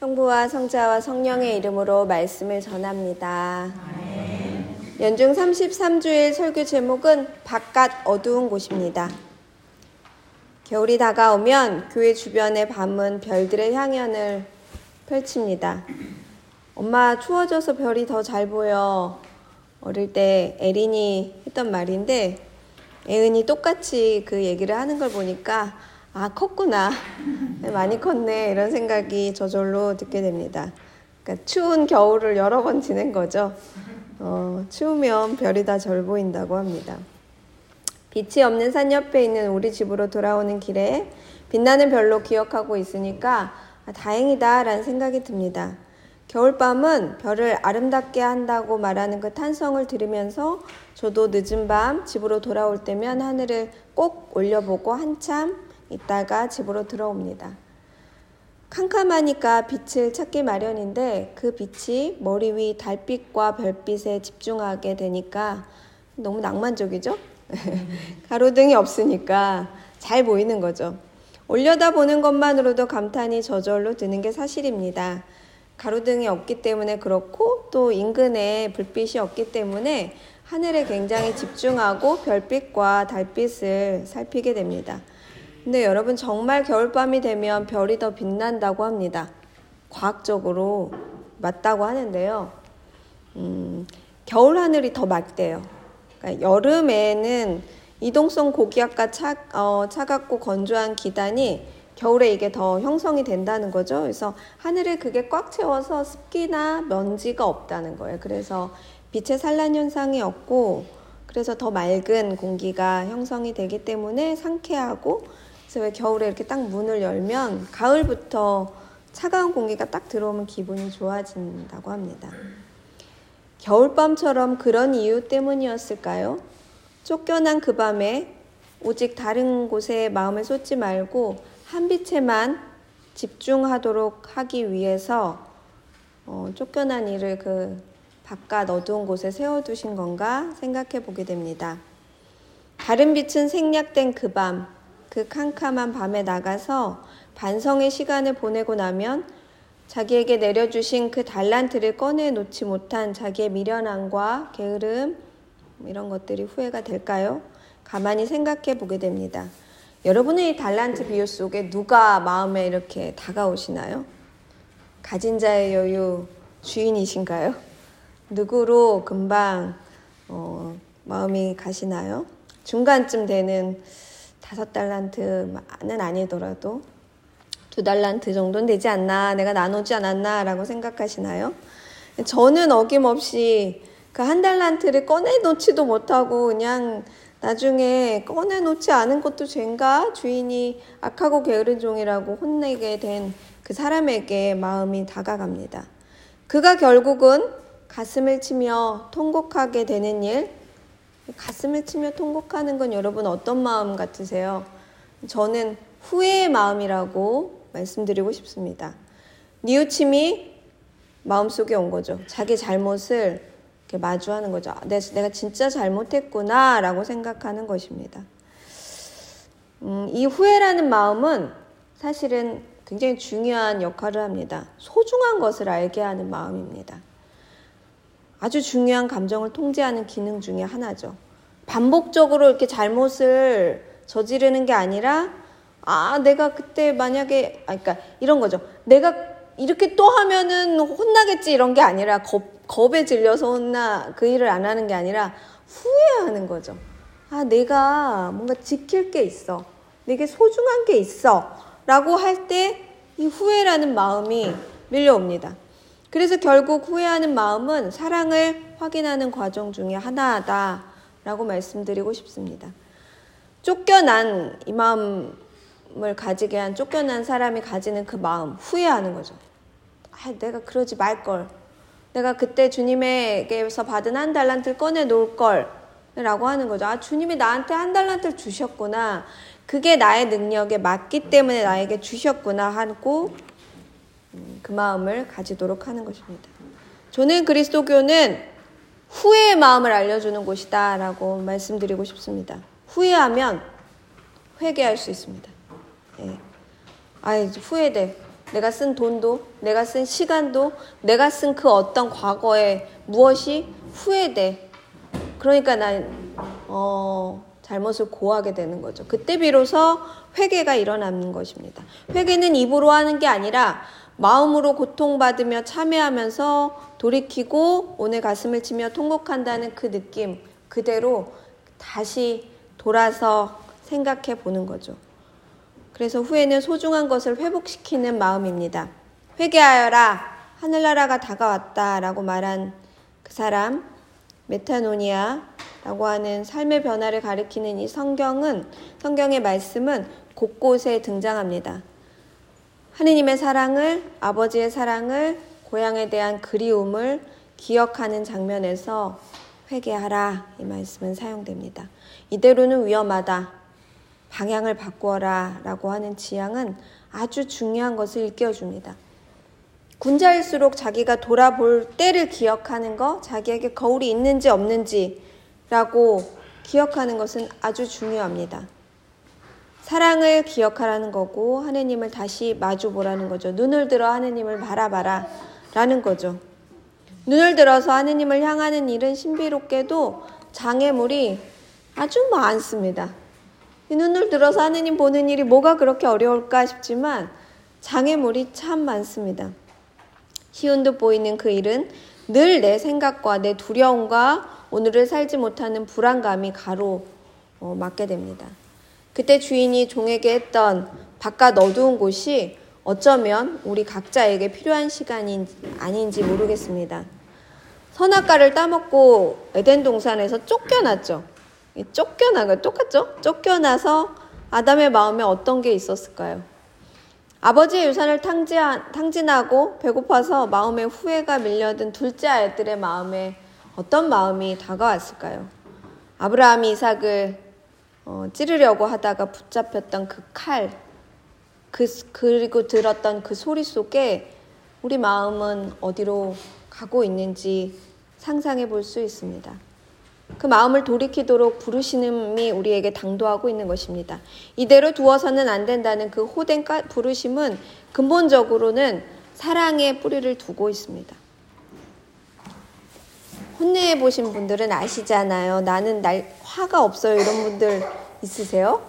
성부와 성자와 성령의 이름으로 말씀을 전합니다. 아멘. 연중 33주일 설교 제목은 바깥 어두운 곳입니다. 겨울이 다가오면 교회 주변의 밤은 별들의 향연을 펼칩니다. 엄마 추워져서 별이 더 잘 보여. 어릴 때 에린이 했던 말인데 애은이 똑같이 그 얘기를 하는 걸 보니까 아, 컸구나. 많이 컸네. 이런 생각이 저절로 듣게 됩니다. 그러니까 추운 겨울을 여러 번 지낸 거죠. 추우면 별이 다 절 보인다고 합니다. 빛이 없는 산 옆에 있는 우리 집으로 돌아오는 길에 빛나는 별로 기억하고 있으니까 아, 다행이다 라는 생각이 듭니다. 겨울밤은 별을 아름답게 한다고 말하는 그 탄성을 들으면서 저도 늦은 밤 집으로 돌아올 때면 하늘을 꼭 올려보고 한참 이따가 집으로 들어옵니다. 캄캄하니까 빛을 찾기 마련인데 그 빛이 머리 위 달빛과 별빛에 집중하게 되니까 너무 낭만적이죠? 가로등이 없으니까 잘 보이는 거죠. 올려다보는 것만으로도 감탄이 저절로 드는 게 사실입니다. 가로등이 없기 때문에 그렇고 또 인근에 불빛이 없기 때문에 하늘에 굉장히 집중하고 별빛과 달빛을 살피게 됩니다. 근데 여러분 정말 겨울밤이 되면 별이 더 빛난다고 합니다. 과학적으로 맞다고 하는데요. 겨울 하늘이 더 맑대요. 그러니까 여름에는 이동성 고기압과 차갑고 건조한 기단이 겨울에 이게 더 형성이 된다는 거죠. 그래서 하늘을 그게 꽉 채워서 습기나 먼지가 없다는 거예요. 그래서 빛의 산란 현상이 없고 그래서 더 맑은 공기가 형성이 되기 때문에 상쾌하고 그래서 왜 겨울에 이렇게 딱 문을 열면 가을부터 차가운 공기가 딱 들어오면 기분이 좋아진다고 합니다. 겨울밤처럼 그런 이유 때문이었을까요? 쫓겨난 그 밤에 오직 다른 곳에 마음을 쏟지 말고 한 빛에만 집중하도록 하기 위해서 쫓겨난 이를 그 바깥 어두운 곳에 세워두신 건가 생각해 보게 됩니다. 다른 빛은 생략된 그 밤, 그 캄캄한 밤에 나가서 반성의 시간을 보내고 나면 자기에게 내려주신 그 달란트를 꺼내놓지 못한 자기의 미련함과 게으름 이런 것들이 후회가 될까요? 가만히 생각해 보게 됩니다. 여러분의 이 달란트 비유 속에 누가 마음에 이렇게 다가오시나요? 가진 자의 여유 주인이신가요? 누구로 금방 마음이 가시나요? 중간쯤 되는 5달란트는 아니더라도 2달란트 정도는 되지 않나, 내가 나누지 않았나 라고 생각하시나요? 저는 어김없이 그 1달란트를 꺼내놓지도 못하고 그냥 나중에 꺼내놓지 않은 것도 죄인가? 주인이 악하고 게으른 종이라고 혼내게 된 그 사람에게 마음이 다가갑니다. 그가 결국은 가슴을 치며 통곡하게 되는 일, 가슴을 치며 통곡하는 건 여러분 어떤 마음 같으세요? 저는 후회의 마음이라고 말씀드리고 싶습니다. 뉘우침이 마음속에 온 거죠. 자기 잘못을 이렇게 마주하는 거죠. 내가 진짜 잘못했구나 라고 생각하는 것입니다. 이 후회라는 마음은 사실은 굉장히 중요한 역할을 합니다. 소중한 것을 알게 하는 마음입니다. 아주 중요한 감정을 통제하는 기능 중에 하나죠. 반복적으로 이렇게 잘못을 저지르는 게 아니라 아, 내가 그때 만약에 그러니까 이런 거죠. 내가 이렇게 또 하면은 혼나겠지 이런 게 아니라 겁에 질려서 그 일을 안 하는 게 아니라 후회하는 거죠. 아, 내가 뭔가 지킬 게 있어. 내게 소중한 게 있어. 라고 할 때 이 후회라는 마음이 밀려옵니다. 그래서 결국 후회하는 마음은 사랑을 확인하는 과정 중에 하나다라고 말씀드리고 싶습니다. 쫓겨난 이 마음을 가지게 한 쫓겨난 사람이 가지는 그 마음, 후회하는 거죠. 아, 내가 그러지 말걸. 내가 그때 주님에게서 받은 1달란트를 꺼내놓을 걸 라고 하는 거죠. 아, 주님이 나한테 1달란트를 주셨구나. 그게 나의 능력에 맞기 때문에 나에게 주셨구나 하고 그 마음을 가지도록 하는 것입니다. 저는 그리스도교는 후회의 마음을 알려주는 곳이다 라고 말씀드리고 싶습니다. 후회하면 회개할 수 있습니다. 예. 후회돼. 내가 쓴 돈도, 내가 쓴 시간도, 내가 쓴 그 어떤 과거에 무엇이 후회돼. 그러니까 난 잘못을 고하게 되는 거죠. 그때 비로소 회개가 일어나는 것입니다. 회개는 입으로 하는 게 아니라 마음으로 고통받으며 참회하면서 돌이키고 오늘 가슴을 치며 통곡한다는 그 느낌 그대로 다시 돌아서 생각해 보는 거죠. 그래서 후회는 소중한 것을 회복시키는 마음입니다. 회개하여라, 하늘나라가 다가왔다 라고 말한 그 사람, 메타노니아라고 하는 삶의 변화를 가리키는 이 성경의 말씀은 곳곳에 등장합니다. 하느님의 사랑을, 아버지의 사랑을, 고향에 대한 그리움을 기억하는 장면에서 회개하라 이 말씀은 사용됩니다. 이대로는 위험하다, 방향을 바꾸어라 라고 하는 지향은 아주 중요한 것을 일깨워줍니다. 군자일수록 자기가 돌아볼 때를 기억하는 거, 자기에게 거울이 있는지 없는지 라고 기억하는 것은 아주 중요합니다. 사랑을 기억하라는 거고 하느님을 다시 마주보라는 거죠. 눈을 들어 하느님을 바라봐라 라는 거죠. 눈을 들어서 하느님을 향하는 일은 신비롭게도 장애물이 아주 많습니다. 이 눈을 들어서 하느님 보는 일이 뭐가 그렇게 어려울까 싶지만 장애물이 참 많습니다. 쉬운 듯 보이는 그 일은 늘 내 생각과 내 두려움과 오늘을 살지 못하는 불안감이 가로막게 됩니다. 그때 주인이 종에게 했던 바깥 어두운 곳이 어쩌면 우리 각자에게 필요한 시간이 아닌지 모르겠습니다. 선악과를 따먹고 에덴 동산에서 쫓겨났죠. 똑같죠? 쫓겨나서 아담의 마음에 어떤 게 있었을까요? 아버지의 유산을 탕진하고 배고파서 마음에 후회가 밀려든 둘째 아이들의 마음에 어떤 마음이 다가왔을까요? 아브라함이 이삭을 찌르려고 하다가 붙잡혔던 그 칼, 그리고 들었던 그 소리 속에 우리 마음은 어디로 가고 있는지 상상해 볼 수 있습니다. 그 마음을 돌이키도록 부르심이 우리에게 당도하고 있는 것입니다. 이대로 두어서는 안 된다는 그 호된 부르심은 근본적으로는 사랑의 뿌리를 두고 있습니다. 혼내보신 분들은 아시잖아요. 나는 화가 없어요. 이런 분들 있으세요?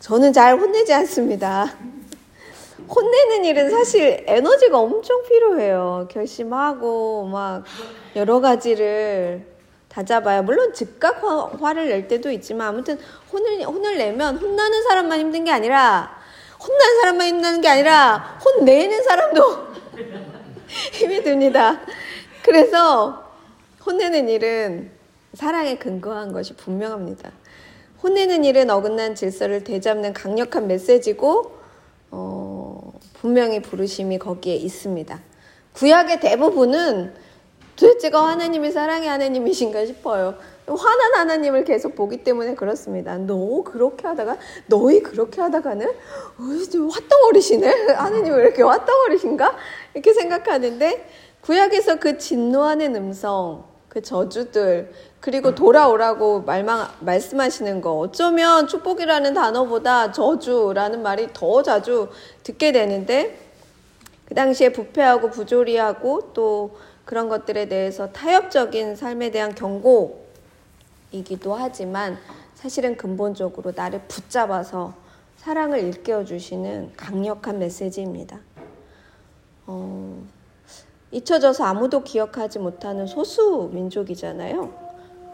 저는 잘 혼내지 않습니다. 혼내는 일은 사실 에너지가 엄청 필요해요. 결심하고 막 여러 가지를 다잡아요. 물론 즉각 화를 낼 때도 있지만 아무튼 혼을 내면 혼나는 사람만 힘든 게 아니라 혼난 사람만 힘든 게 아니라 혼내는 사람도 힘이 듭니다. 그래서 혼내는 일은 사랑에 근거한 것이 분명합니다. 혼내는 일은 어긋난 질서를 되잡는 강력한 메시지고 분명히 부르심이 거기에 있습니다. 구약의 대부분은 도대체가 하나님이 사랑의 하나님이신가 싶어요. 화난 하나님을 계속 보기 때문에 그렇습니다. 너희 그렇게 하다가는 화덩어리시네? 하나님 왜 이렇게 화덩어리신가? 이렇게 생각하는데 구약에서 그 진노하는 음성, 그 저주들, 그리고 돌아오라고 말씀하시는 거, 어쩌면 축복이라는 단어보다 저주라는 말이 더 자주 듣게 되는데 그 당시에 부패하고 부조리하고 또 그런 것들에 대해서 타협적인 삶에 대한 경고이기도 하지만 사실은 근본적으로 나를 붙잡아서 사랑을 일깨워주시는 강력한 메시지입니다. 잊혀져서 아무도 기억하지 못하는 소수 민족이잖아요.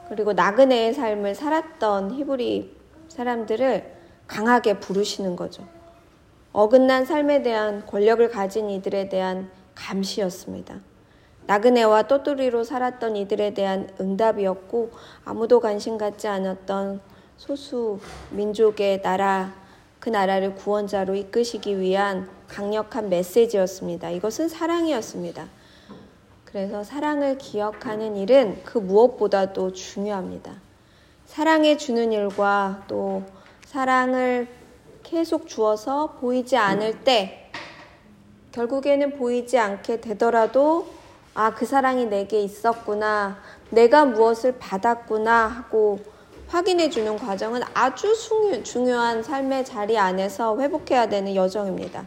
그리고 나그네의 삶을 살았던 히브리 사람들을 강하게 부르시는 거죠. 어긋난 삶에 대한 권력을 가진 이들에 대한 감시였습니다. 나그네와 또뚜리로 살았던 이들에 대한 응답이었고 아무도 관심 갖지 않았던 소수 민족의 그 나라를 구원자로 이끄시기 위한 강력한 메시지였습니다. 이것은 사랑이었습니다. 그래서 사랑을 기억하는 일은 그 무엇보다도 중요합니다. 사랑해 주는 일과 또 사랑을 계속 주어서 보이지 않을 때 결국에는 보이지 않게 되더라도 그 사랑이 내게 있었구나, 내가 무엇을 받았구나 하고 확인해주는 과정은 아주 중요한 삶의 자리 안에서 회복해야 되는 여정입니다.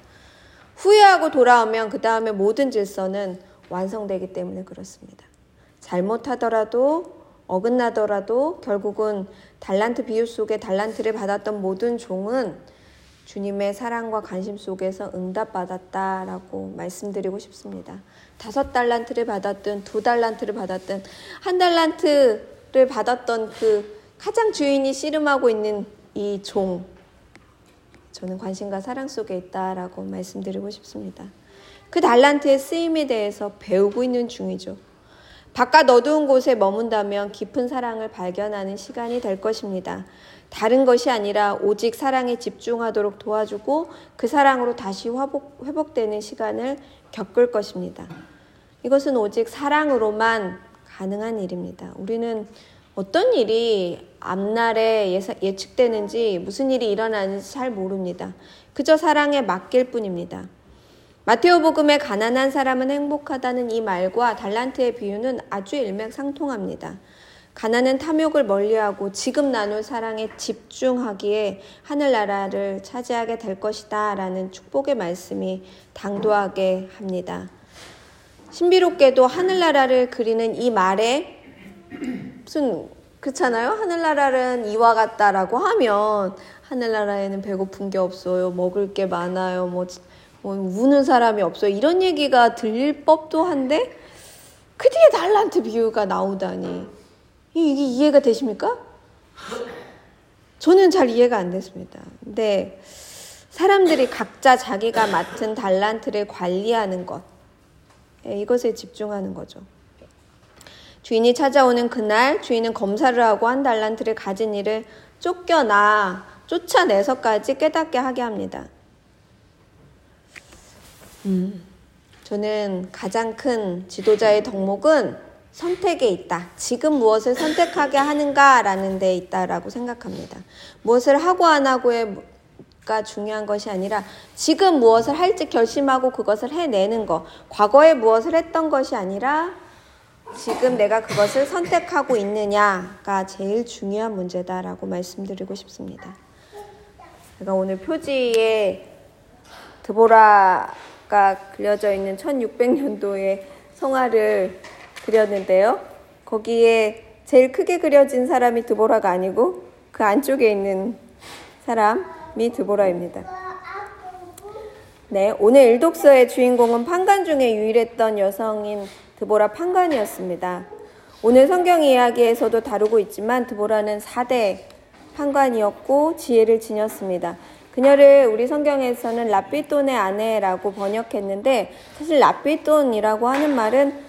후회하고 돌아오면 그 다음에 모든 질서는 완성되기 때문에 그렇습니다. 잘못하더라도 어긋나더라도 결국은 달란트 비유 속에 달란트를 받았던 모든 종은 주님의 사랑과 관심 속에서 응답받았다라고 말씀드리고 싶습니다. 5 달란트를 받았든 2 달란트를 받았든 1 달란트를 받았던 그 가장 주인이 씨름하고 있는 이 종, 저는 관심과 사랑 속에 있다라고 말씀드리고 싶습니다. 그 달란트의 쓰임에 대해서 배우고 있는 중이죠. 바깥 어두운 곳에 머문다면 깊은 사랑을 발견하는 시간이 될 것입니다. 다른 것이 아니라 오직 사랑에 집중하도록 도와주고 그 사랑으로 다시 회복되는 시간을 겪을 것입니다. 이것은 오직 사랑으로만 가능한 일입니다. 우리는 어떤 일이 앞날에 예측되는지 무슨 일이 일어나는지 잘 모릅니다. 그저 사랑에 맡길 뿐입니다. 마태오복음의 가난한 사람은 행복하다는 이 말과 달란트의 비유는 아주 일맥상통합니다. 가난은 탐욕을 멀리하고 지금 나눌 사랑에 집중하기에 하늘나라를 차지하게 될 것이다 라는 축복의 말씀이 당도하게 합니다. 신비롭게도 하늘나라를 그리는 이 말에 무슨 그렇잖아요. 하늘나라는 이와 같다라고 하면 하늘나라에는 배고픈 게 없어요. 먹을 게 많아요. 우는 사람이 없어요. 이런 얘기가 들릴 법도 한데 그 뒤에 달란트 비유가 나오다니 이게 이해가 되십니까? 저는 잘 이해가 안 됐습니다. 근데 사람들이 각자 자기가 맡은 달란트를 관리하는 것, 이것에 집중하는 거죠. 주인이 찾아오는 그날 주인은 검사를 하고 1 달란트를 가진 이를 쫓아내서까지 깨닫게 하게 합니다. 저는 가장 큰 지도자의 덕목은 선택에 있다. 지금 무엇을 선택하게 하는가라는 데 있다라고 생각합니다. 무엇을 하고 안 하고가 중요한 것이 아니라 지금 무엇을 할지 결심하고 그것을 해내는 것. 과거에 무엇을 했던 것이 아니라 지금 내가 그것을 선택하고 있느냐가 제일 중요한 문제다라고 말씀드리고 싶습니다. 제가 오늘 표지에 드보라 가 그려져 있는 1600년도의 성화를 그렸는데요. 거기에 제일 크게 그려진 사람이 드보라가 아니고 그 안쪽에 있는 사람이 드보라입니다. 네, 오늘 일독서의 주인공은 판관 중에 유일했던 여성인 드보라 판관이었습니다. 오늘 성경 이야기에서도 다루고 있지만 드보라는 4대 판관이었고 지혜를 지녔습니다. 그녀를 우리 성경에서는 랍비돈의 아내라고 번역했는데 사실 랍비돈이라고 하는 말은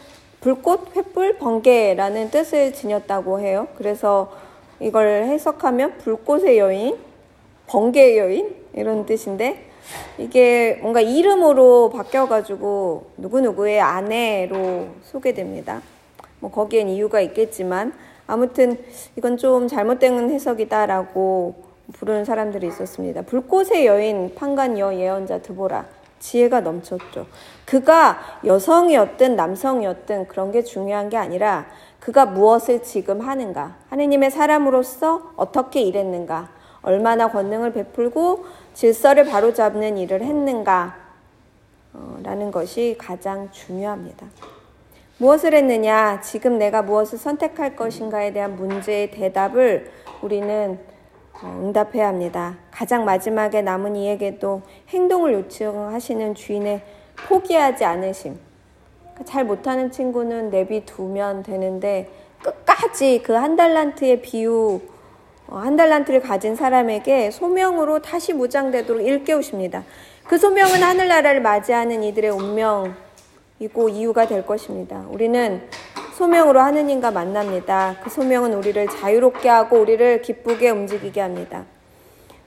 불꽃, 횃불, 번개라는 뜻을 지녔다고 해요. 그래서 이걸 해석하면 불꽃의 여인, 번개의 여인 이런 뜻인데 이게 뭔가 이름으로 바뀌어가지고 누구누구의 아내로 소개됩니다. 뭐 거기엔 이유가 있겠지만 아무튼 이건 좀 잘못된 해석이다라고 부르는 사람들이 있었습니다. 불꽃의 여인 판관 예언자 드보라, 지혜가 넘쳤죠. 그가 여성이었든 남성이었든 그런 게 중요한 게 아니라 그가 무엇을 지금 하는가, 하느님의 사람으로서 어떻게 일했는가, 얼마나 권능을 베풀고 질서를 바로잡는 일을 했는가 라는 것이 가장 중요합니다. 무엇을 했느냐, 지금 내가 무엇을 선택할 것인가에 대한 문제의 대답을 우리는 응답해야 합니다. 가장 마지막에 남은 이에게도 행동을 요청하시는 주인의 포기하지 않으심. 잘 못하는 친구는 내비두면 되는데 끝까지 그 1 달란트의 비유, 1 달란트를 가진 사람에게 소명으로 다시 무장되도록 일깨우십니다. 그 소명은 하늘나라를 맞이하는 이들의 운명이고 이유가 될 것입니다. 우리는 소명으로 하느님과 만납니다. 그 소명은 우리를 자유롭게 하고 우리를 기쁘게 움직이게 합니다.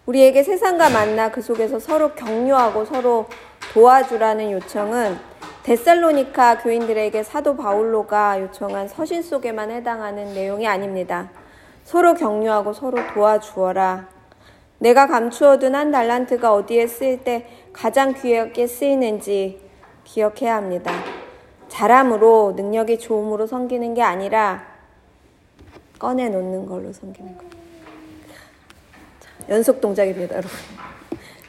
우리에게 세상과 만나 그 속에서 서로 격려하고 서로 도와주라는 요청은 데살로니가 교인들에게 사도 바울로가 요청한 서신 속에만 해당하는 내용이 아닙니다. 서로 격려하고 서로 도와주어라. 내가 감추어둔 1 달란트가 어디에 쓰일 때 가장 귀하게 쓰이는지 기억해야 합니다. 잘함으로 능력이 좋음으로 섬기는 게 아니라 꺼내놓는 걸로 섬기는 거예요. 연속 동작입니다, 여러분.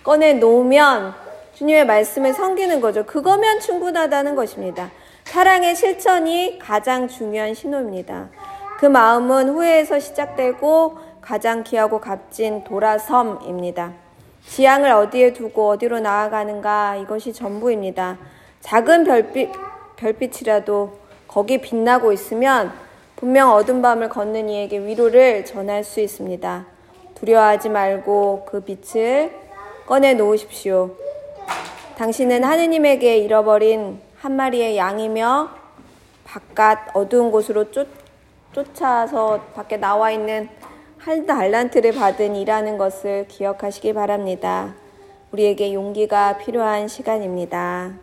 꺼내놓으면 주님의 말씀을 섬기는 거죠. 그거면 충분하다는 것입니다. 사랑의 실천이 가장 중요한 신호입니다. 그 마음은 후회에서 시작되고 가장 귀하고 값진 도라섬입니다. 지향을 어디에 두고 어디로 나아가는가, 이것이 전부입니다. 작은 별빛이라도 거기 빛나고 있으면 분명 어두운 밤을 걷는 이에게 위로를 전할 수 있습니다. 두려워하지 말고 그 빛을 꺼내놓으십시오. 당신은 하느님에게 잃어버린 한 마리의 양이며 바깥 어두운 곳으로 쫓아서 밖에 나와 있는 한 달란트를 받은 이라는 것을 기억하시기 바랍니다. 우리에게 용기가 필요한 시간입니다.